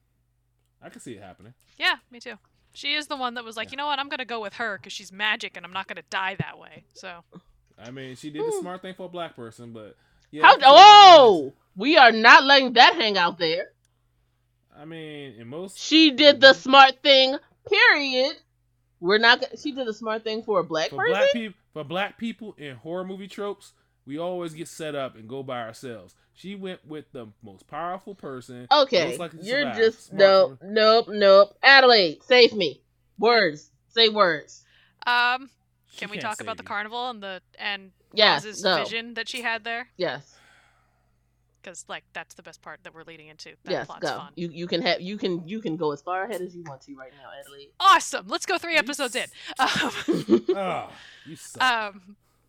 I can see it happening. Yeah, me too. She is the one that was like, you know what, I'm going to go with her because she's magic and I'm not going to die that way. So, I mean, she did the smart thing for a black person, but... Yeah, we are not letting that hang out there. I mean, in most... She did the smart thing, period. We're not... She did the smart thing for a black person? For black people in horror movie tropes, we always get set up and go by ourselves. She went with the most powerful person. Okay, you're just... Nope. Adelaide, save me. Words. Say words. Can we talk about the carnival and Roz's vision that she had there? Yes. Because that's the best part that we're leading into. That plot's fun. You can go as far ahead as you want to right now, Adelaide. Awesome. Let's go 3 episodes in. You suck.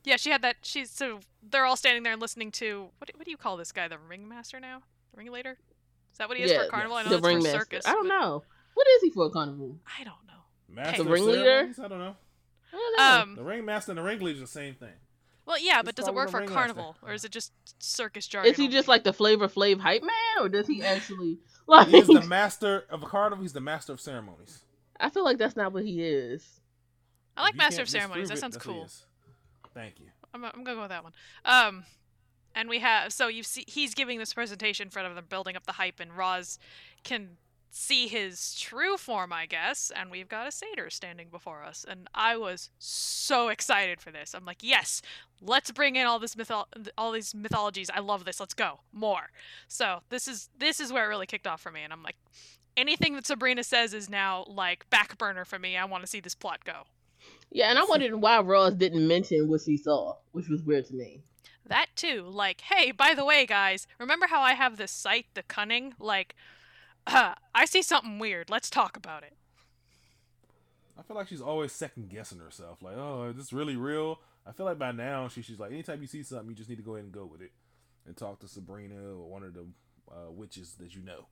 Yeah, she had that. So they're all standing there and listening to what do you call this guy? The ringmaster now? The ringleader? Is that what he is for a carnival? I know it's for circus. I don't know. What is he for a carnival? I don't know. Master the ringleader? I don't know. The ringmaster and the ringleader is the same thing. Well, yeah, but does it work for a carnival or is it just circus jargon? Is he just like the Flavor Flav hype man, or does he actually? Like... He's the master of a carnival. He's the master of ceremonies. I feel like that's not what he is. I like master of ceremonies. That sounds cool. Thank you. I'm gonna go with that one. And we have he's giving this presentation in front of them, building up the hype, and Roz can see his true form, I guess, and we've got a satyr standing before us. And I was so excited for this. I'm like, yes, let's bring in all this all these mythologies. I love this. Let's go. More. So this is where it really kicked off for me. And I'm like, anything that Sabrina says is now like back burner for me. I want to see this plot go. Yeah, and I wondered why Roz didn't mention what she saw, which was weird to me. That too. Like, hey, by the way, guys, remember how I have this site, The Cunning? Like, I see something weird. Let's talk about it. I feel like she's always second guessing herself. Like, oh, is this really real? I feel like by now she's like, anytime you see something, you just need to go ahead and go with it and talk to Sabrina or one of the witches that you know.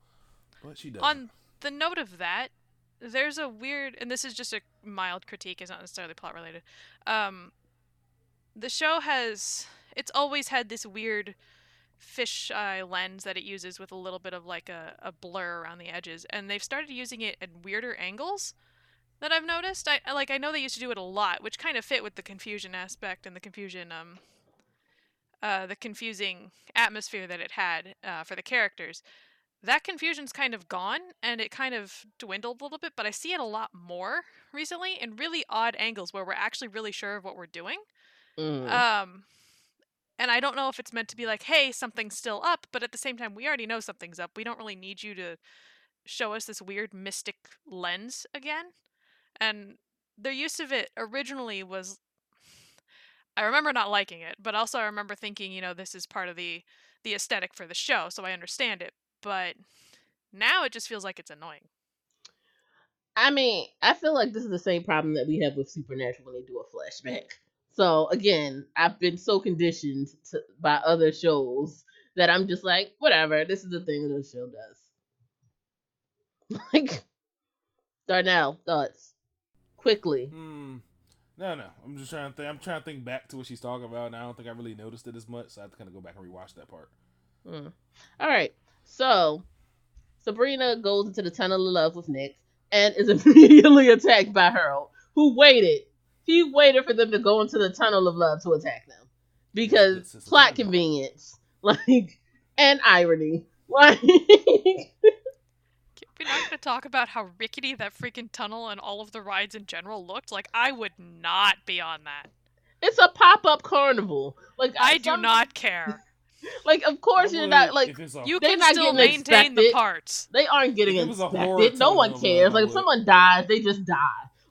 But she doesn't. On the note of that, there's a weird, and this is just a mild critique, it's not necessarily plot related. The show has, it's always had this weird fisheye lens that it uses with a little bit of like a blur around the edges, and they've started using it at weirder angles that I've noticed. I know they used to do it a lot, which kind of fit with the confusion aspect and the confusing atmosphere that it had for the characters. That confusion's kind of gone, and it kind of dwindled a little bit, but I see it a lot more recently in really odd angles where we're actually really sure of what we're doing. Mm. And I don't know if it's meant to be like, hey, something's still up, but at the same time, we already know something's up. We don't really need you to show us this weird mystic lens again. And their use of it originally was... I remember not liking it, but also I remember thinking, you know, this is part of the aesthetic for the show, so I understand it. But now it just feels like it's annoying. I mean, I feel like this is the same problem that we have with Supernatural when they do a flashback. So, again, I've been so conditioned by other shows that I'm just like, whatever, this is the thing that the show does. Like, Darnell, thoughts? Quickly. No. I'm trying to think back to what she's talking about, and I don't think I really noticed it as much, so I have to kind of go back and rewatch that part. All right. So, Sabrina goes into the tunnel of love with Nick and is immediately attacked by Harold, who waited. He waited for them to go into the tunnel of love to attack them. Because plot convenience. Like, and irony. Like, we're not going to talk about how rickety that freaking tunnel and all of the rides in general looked. Like, I would not be on that. It's a pop-up carnival. Like, I do not care. Like, of course you're not, like, you can still maintain expected. The parts. They aren't getting inspected. No one cares. Like, if someone dies, they just die.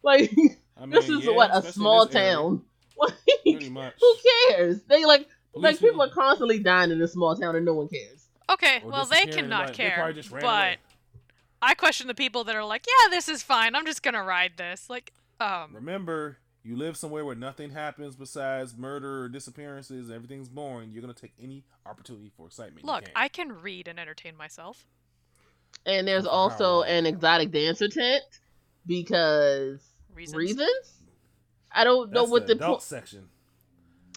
Like, I mean, this is, a small town. Like, pretty much. Who cares? They, like people are constantly dying in this small town and no one cares. Okay, well, they cannot care, but I question the people that are like, yeah, this is fine. I'm just gonna ride this. Like, Remember... You live somewhere where nothing happens besides murder or disappearances, everything's boring, you're going to take any opportunity for excitement. Look, I can read and entertain myself. And there's also an exotic dancer tent because reasons? I don't know what the adult section.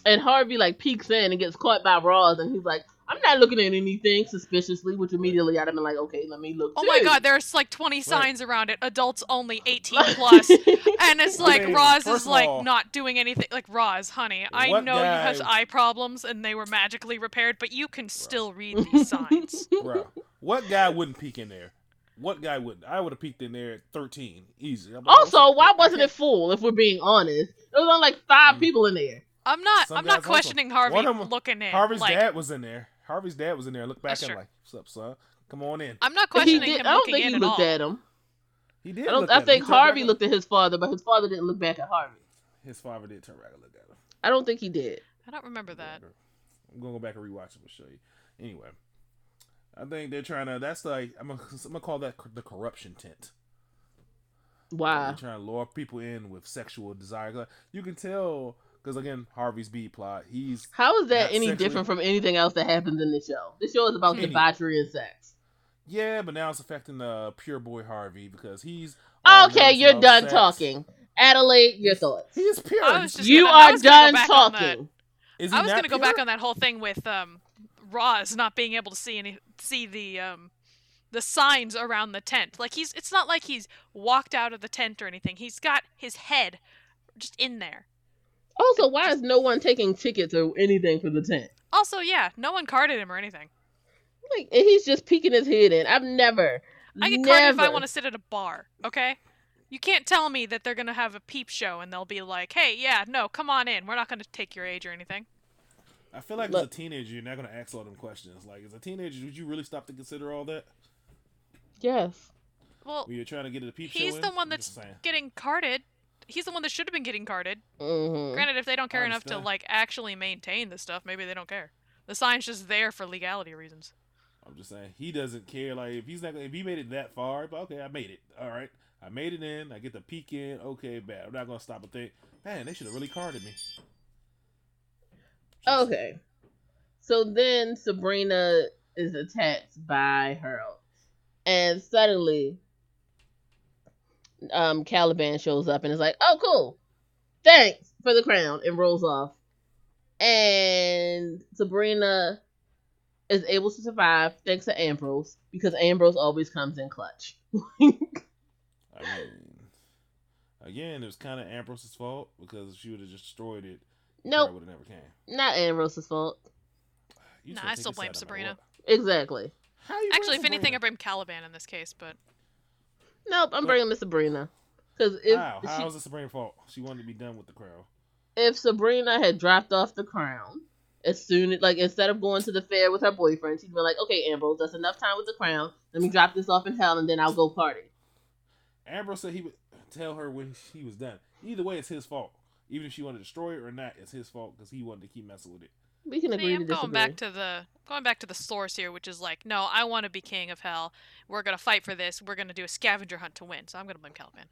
And Harvey like peeks in and gets caught by Roz and he's like, I'm not looking at anything suspiciously, which immediately I'd have been like, okay, let me look. Oh my God, there's like 20 signs around it. Adults only, 18 plus. And it's like, I mean, Roz is like not doing anything. Like, Roz, honey, I know you have eye problems and they were magically repaired, but you can still read these signs. Bro, what guy wouldn't peek in there? What guy wouldn't? I would have peeked in there at 13, easy. Like, also, why wasn't it full, if we're being honest? There was only like 5 people in there. I'm not questioning also. Harvey them, looking in. Harvey's like, dad was in there. Harvey's dad was in there. Look back and like, what's up, son? Come on in. I'm not questioning him looking in at all. I don't think he looked at him. He did. I think Harvey looked at his father, but his father didn't look back at Harvey. His father did turn back and look at him. I don't think he did. I don't remember that. I'm gonna go back and rewatch it and show you. Anyway, I think they're trying to. That's like I'm gonna call that the corruption tent. Wow. They're trying to lure people in with sexual desire. You can tell. Because again, Harvey's B plot. How is that any different from anything else that happens in the show? This show is about debauchery and sex. Yeah, but now it's affecting pure boy Harvey because he's okay. You're done talking, Adelaide. Your thoughts. He's pure. You are done talking. I was going to go back on that whole thing with Roz not being able to see the signs around the tent. Like it's not like he's walked out of the tent or anything. He's got his head just in there. Also, why is no one taking tickets or anything for the tent? Also, yeah, no one carded him or anything. Like, he's just peeking his head in. I've never. I get carded if I want to sit at a bar, okay? You can't tell me that they're going to have a peep show and they'll be like, hey, yeah, no, come on in. We're not going to take your age or anything. I feel like as a teenager, you're not going to ask all them questions. Like, as a teenager, would you really stop to consider all that? Yes. Well, were you trying to get a peep show in? He's the one that's getting carded. He's the one that should have been getting carded. Mm-hmm. Granted, if they don't care enough to, like, actually maintain this stuff, maybe they don't care. The sign's just there for legality reasons. I'm just saying, he doesn't care. Like, if he made it that far, but okay, I made it. All right. I made it in. I get the peek in. Okay, bad. I'm not going to stop and think, man, they should have really carded me. Just okay. So then Sabrina is attacked by Harold. And suddenly, Caliban shows up and is like, oh, cool. Thanks for the crown. And rolls off. And Sabrina is able to survive thanks to Ambrose, because Ambrose always comes in clutch. I mean, again, it was kind of Ambrose's fault, because if she would have just destroyed it, nope, it would have never came. Not Ambrose's fault. No, I still blame Sabrina. Exactly. Actually, if anything, I blame Caliban in this case, but... Nope, I'm bringing Miss Sabrina. How is it Sabrina's fault? She wanted to be done with the crown. If Sabrina had dropped off the crown, as soon as, like, instead of going to the fair with her boyfriend, she'd be like, okay, Ambrose, that's enough time with the crown. Let me drop this off in hell, and then I'll go party. Ambrose said he would tell her when she was done. Either way, it's his fault. Even if she wanted to destroy it or not, it's his fault, because he wanted to keep messing with it. We can agree to disagree. I'm going back to the source here, which is like, no, I want to be king of hell. We're going to fight for this. We're going to do a scavenger hunt to win. So I'm going to blame Caliban.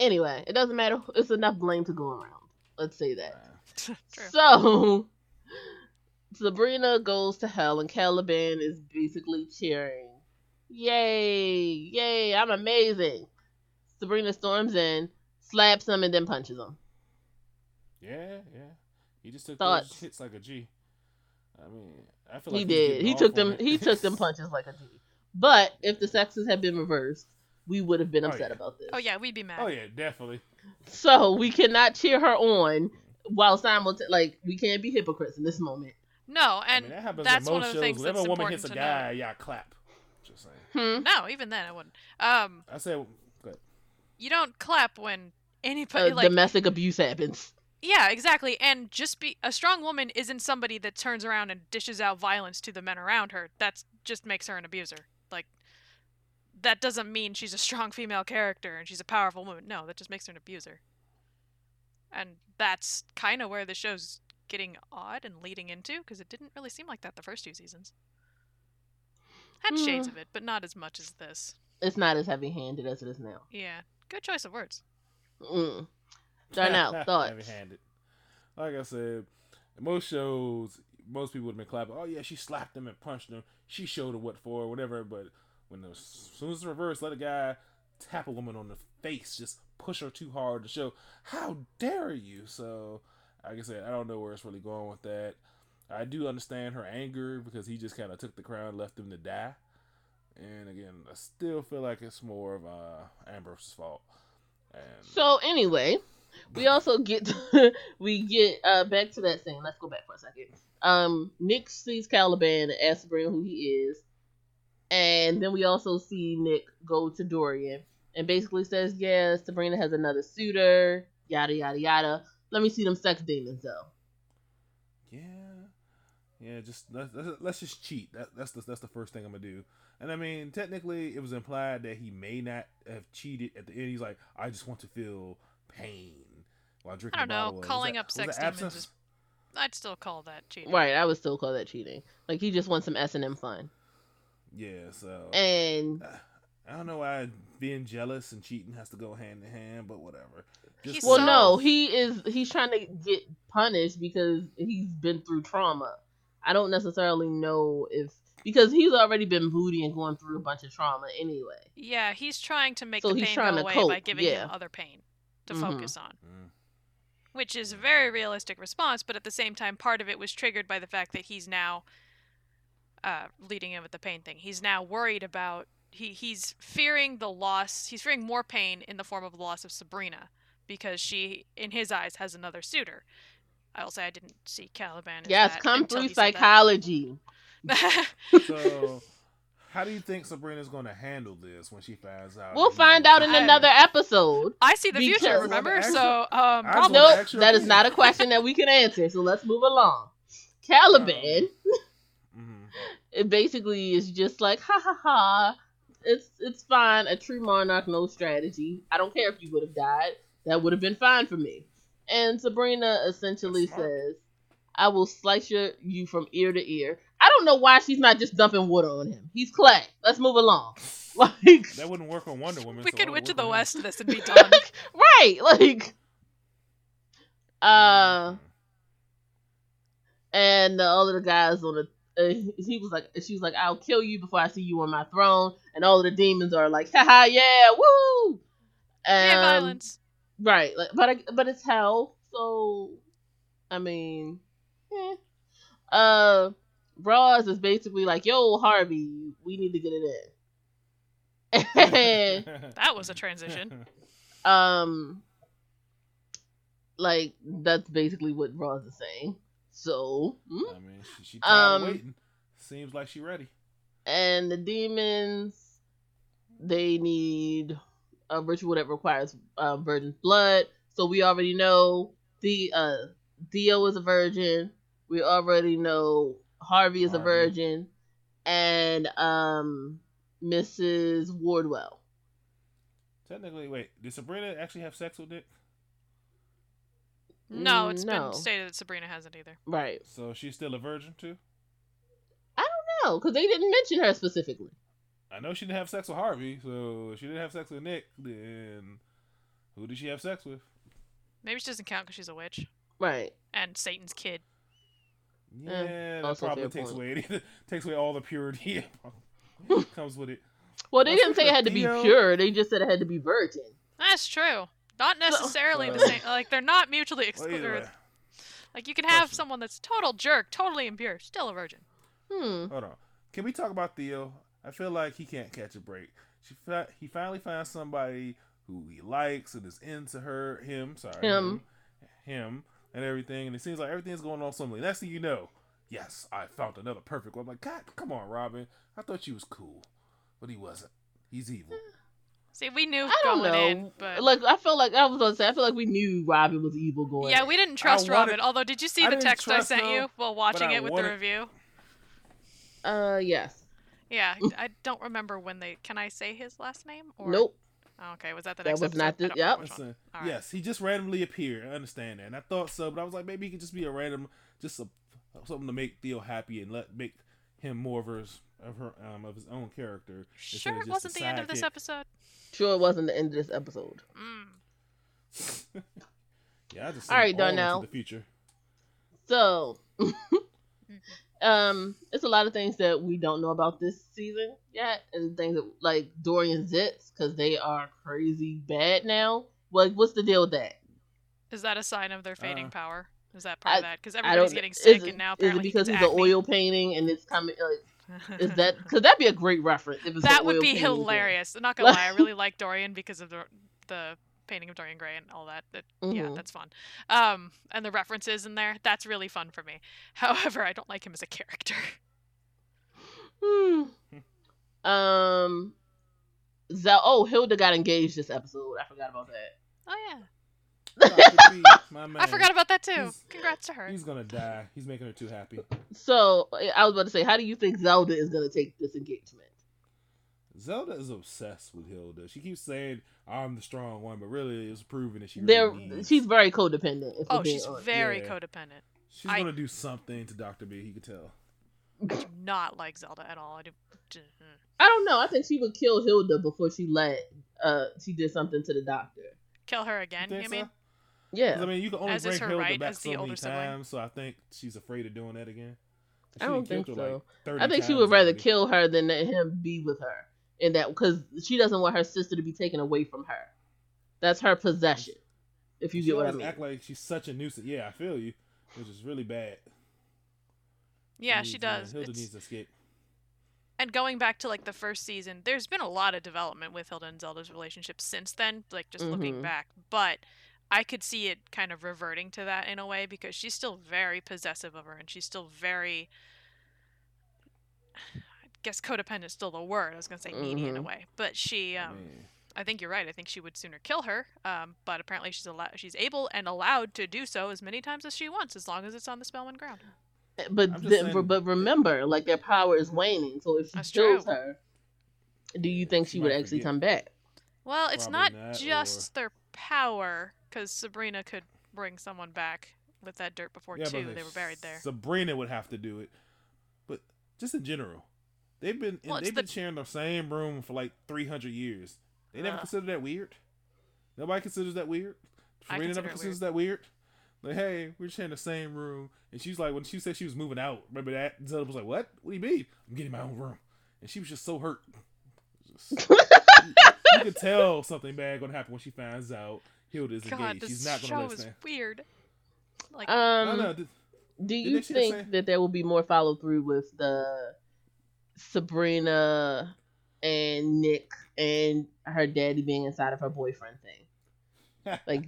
Anyway, it doesn't matter. It's enough blame to go around. Let's say that. So, Sabrina goes to hell, and Caliban is basically cheering. Yay! Yay! I'm amazing! Sabrina storms in, slaps him, and then punches him. Yeah. He just took those hits like a G. I mean, I feel like he did. He took them punches like a G. But if the sexes had been reversed, we would have been upset about this. Oh yeah, we'd be mad. Oh yeah, definitely. So we cannot cheer her on while we can't be hypocrites in this moment. No, and I mean, that's one of the things that's important to know. Whenever a woman hits a guy, y'all clap. Just saying. No, even then I wouldn't. I say, you don't clap when anybody domestic abuse happens. Yeah, exactly. And a strong woman isn't somebody that turns around and dishes out violence to the men around her. That just makes her an abuser. Like, that doesn't mean she's a strong female character and she's a powerful woman. No, that just makes her an abuser. And that's kind of where the show's getting odd and leading into, because it didn't really seem like that the first two seasons. Had shades of it, but not as much as this. It's not as heavy-handed as it is now. Yeah. Good choice of words. Darnell, thoughts? Heavy-handed. Like I said, most shows, most people would have been clapping. Oh, yeah, she slapped him and punched him. She showed him what for, whatever. But as soon as it's reversed, let a guy tap a woman on the face, just push her too hard to show, how dare you? So, like I said, I don't know where it's really going with that. I do understand her anger, because he just kind of took the crown and left him to die. And again, I still feel like it's more of Ambrose's fault. So anyway, we also get back to that scene. Let's go back for a second. Nick sees Caliban and asks Sabrina who he is. And then we also see Nick go to Dorian and basically says, yeah, Sabrina has another suitor, yada, yada, yada. Let me see them sex demons, though. Yeah, just let's just cheat. That's the first thing I'm gonna do. And I mean, technically, it was implied that he may not have cheated at the end. He's like, I just want to feel pain while drinking. I don't know. Calling up sex demons is, I'd still call that cheating. Right, I would still call that cheating. Like, he just wants some S&M fun. Yeah. So. And I don't know why being jealous and cheating has to go hand in hand, but whatever. He's trying to get punished because he's been through trauma. I don't necessarily know if... Because he's already been booty and going through a bunch of trauma anyway. Yeah, he's trying to make the pain go away by giving him other pain to focus on. Mm. Which is a very realistic response, but at the same time, part of it was triggered by the fact that he's now leading in with the pain thing. He's now worried about... He's fearing the loss... He's fearing more pain in the form of the loss of Sabrina, because she, in his eyes, has another suitor. I'll say I didn't see Caliban. Yes, come through psychology. So, How do you think Sabrina's going to handle this when she finds out? We'll find out in another episode. I see the future, remember? Nope, that is not a question that we can answer. So let's move along. Caliban, it basically is just like, ha ha ha. It's fine. A true monarch knows strategy. I don't care if you would have died. That would have been fine for me. And Sabrina essentially says, I will slice you from ear to ear. I don't know why she's not just dumping water on him. He's clay. Let's move along. Like, that wouldn't work on Wonder Woman. We could Witch of the West this and be done. Right. Like, and the other guys on the she was like, I'll kill you before I see you on my throne. And all of the demons are like, haha, yeah, woo! Yeah, violence. Right. Like, but it's hell. So, I mean, Roz is basically like, yo, Harvey, we need to get it in. That was a transition. Like, that's basically what Roz is saying. So, I mean, she tired of waiting. Seems like she ready. And the demons, they need a ritual that requires virgin blood. So we already know Theo is a virgin. We already know Harvey is a virgin, and Mrs. Wardwell. Technically, wait, did Sabrina actually have sex with Nick? No, it's been stated that Sabrina hasn't either. Right. So she's still a virgin too? I don't know, because they didn't mention her specifically. I know she didn't have sex with Harvey, so if she didn't have sex with Nick, then who did she have sex with? Maybe she doesn't count because she's a witch. Right. And Satan's kid. Yeah, that probably takes away all the purity that comes with it. Well, they didn't say it had to be pure. They just said it had to be virgin. That's true. Not necessarily the same. Like, they're not mutually exclusive. Well, like, you can have someone that's total jerk, totally impure, still a virgin. Hold on. Can we talk about Theo? I feel like he can't catch a break. He finally finds somebody who he likes and is into him. And everything, and it seems like everything's going on suddenly. Next thing you know, yes, I found another perfect one. I'm like, God, come on, Robin. I thought you was cool, but he wasn't. He's evil. See, we knew going in, but like, I feel like we knew Robin was evil going. Yeah, we didn't trust Robin. Although, did you see the text I sent you while watching it with the review? Yes. Yeah, I don't remember when they. Can I say his last name? Or... Nope. Oh, okay, was that the next episode? That was not this. Yep. Right. Yes, he just randomly appeared. I understand that, and I thought so, but I was like, maybe he could just be a random, something to make Theo happy and make him more of his own character. Sure, it wasn't the end of this episode. Sure, it wasn't the end of this episode. Yeah, I just all Darnell. Into the future. So, it's a lot of things that we don't know about this season yet, and things that, like, Dorian zits because they are crazy bad now. Like, what's the deal with that? Is that a sign of their fading power? Is that part of that? Because everybody's getting sick, and now apparently is it because he's an oil painting and it's coming? Like, is that? Because that'd be a great reference. If that would be hilarious. I'm not gonna lie, I really like Dorian because of the painting of Dorian Gray and all that. Yeah, that's fun. And the references in there, that's really fun for me. However, I don't like him as a character. Hilda got engaged this episode. I forgot about that. Oh yeah. I forgot about that too. Congrats to her. He's gonna die. He's making her too happy. So I was about to say, how do you think Zelda is gonna take this engagement? Zelda is obsessed with Hilda. She keeps saying, I'm the strong one, but really it's proven that she's very codependent. Oh, she's very codependent. She's going to do something to Dr. B, you could tell. I do not like Zelda at all. I don't know. I think she would kill Hilda before she did something to the doctor. Kill her again, you mean? Yeah. I mean, you can only bring Hilda back so many times, so I think she's afraid of doing that again. I don't think so. I think she would rather kill her than let him be with her. And that, because she doesn't want her sister to be taken away from her. That's her possession. If you get what I mean. Act like she's such a nuisance. Yeah, I feel you. Which is really bad. Yeah, she does. Hilda needs to escape. And going back to like the first season, there's been a lot of development with Hilda and Zelda's relationship since then. Like just looking back, but I could see it kind of reverting to that in a way because she's still very possessive of her, and she's still very. guess codependent is still the word. I was going to say needy in a way, but she, I think you're right. I think she would sooner kill her. But apparently she's able and allowed to do so as many times as she wants, as long as it's on the Spellman ground. But remember, like, their power is waning. So if she kills her, do you think she would actually come back? Well, it's not just their power, because Sabrina could bring someone back with that dirt before two. They were buried there. Sabrina would have to do it, but just in general, they've been sharing the same room for like 300 years. They never consider that weird. Nobody considers that weird. Sabrina never considers that weird. Like, hey, we're sharing the same room, and she's like, when she said she was moving out, remember that? Zelda was like, "What? What do you mean? I'm getting my own room," and she was just so hurt. You could tell something bad gonna happen when she finds out Hilda is engaged. She's not gonna let us down. Weird. Like, do you think that there will be more follow through with the Sabrina and Nick and her daddy being inside of her boyfriend thing? Like,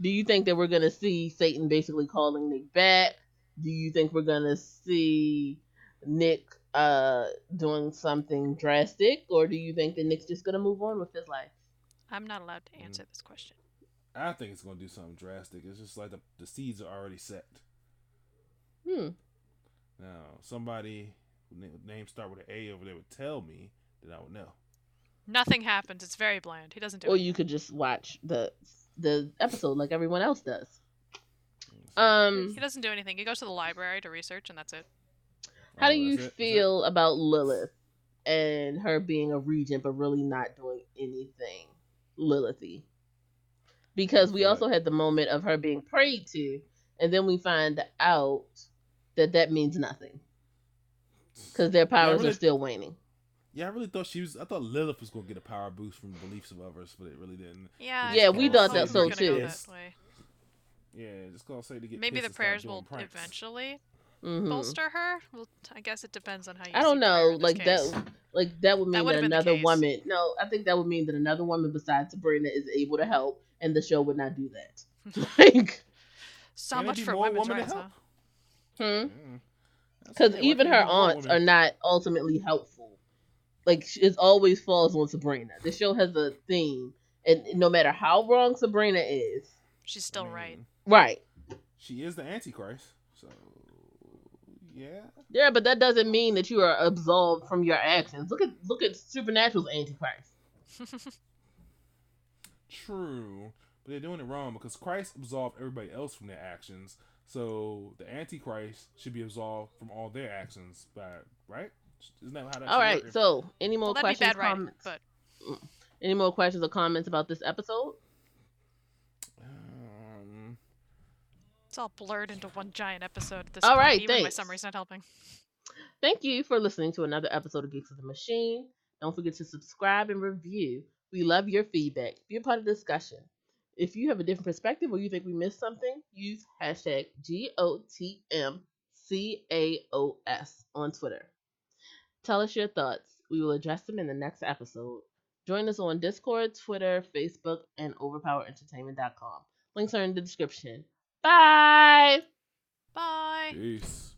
do you think that we're gonna see Satan basically calling Nick back? Do you think we're gonna see Nick doing something drastic, or do you think that Nick's just gonna move on with his life? I'm not allowed to answer this question. I think it's gonna do something drastic. It's just like the seeds are already set. Now, somebody whose name start with an A over there would tell me that I would know. Nothing happens. It's very bland. He doesn't do it. Or you could just watch the episode like everyone else does. He doesn't do anything. He goes to the library to research, and that's it. How do you feel about Lilith and her being a regent but really not doing anything Lilithy? Because we also had the moment of her being prayed to, and then we find out that means nothing because their powers are still waning. Yeah, I really thought I thought Lilith was going to get a power boost from beliefs of others, but it really didn't. Yeah, we thought that so too. Yeah, just gonna say to get maybe the prayers will eventually. Mm-hmm. Bolster her? Well, I guess it depends on how you. I don't know. That would mean that another woman. No, I think that would mean that another woman besides Sabrina is able to help, and the show would not do that. So much for women's rights, huh? Because even her aunts are not ultimately helpful. Like, it always falls on Sabrina. The show has a theme, and no matter how wrong Sabrina is, she's still right. Right. She is the Antichrist. So. Yeah, but that doesn't mean that you are absolved from your actions. Look at Supernatural's Antichrist. True, but they're doing it wrong because Christ absolved everybody else from their actions, so the Antichrist should be absolved from all their actions. But right? Isn't that how that? All right. Work? So, any more questions? Comments? Right, but... Any more questions or comments about this episode? It's all blurred into one giant episode at this point. All right, even my summary's not helping. Thank you for listening to another episode of Geeks of the Machine. Don't forget to subscribe and review. We love your feedback. Be a part of the discussion. If you have a different perspective or you think we missed something, use hashtag GOTMCAOS on Twitter. Tell us your thoughts. We will address them in the next episode. Join us on Discord, Twitter, Facebook, and overpowerentertainment.com. Links are in the description. Bye. Peace.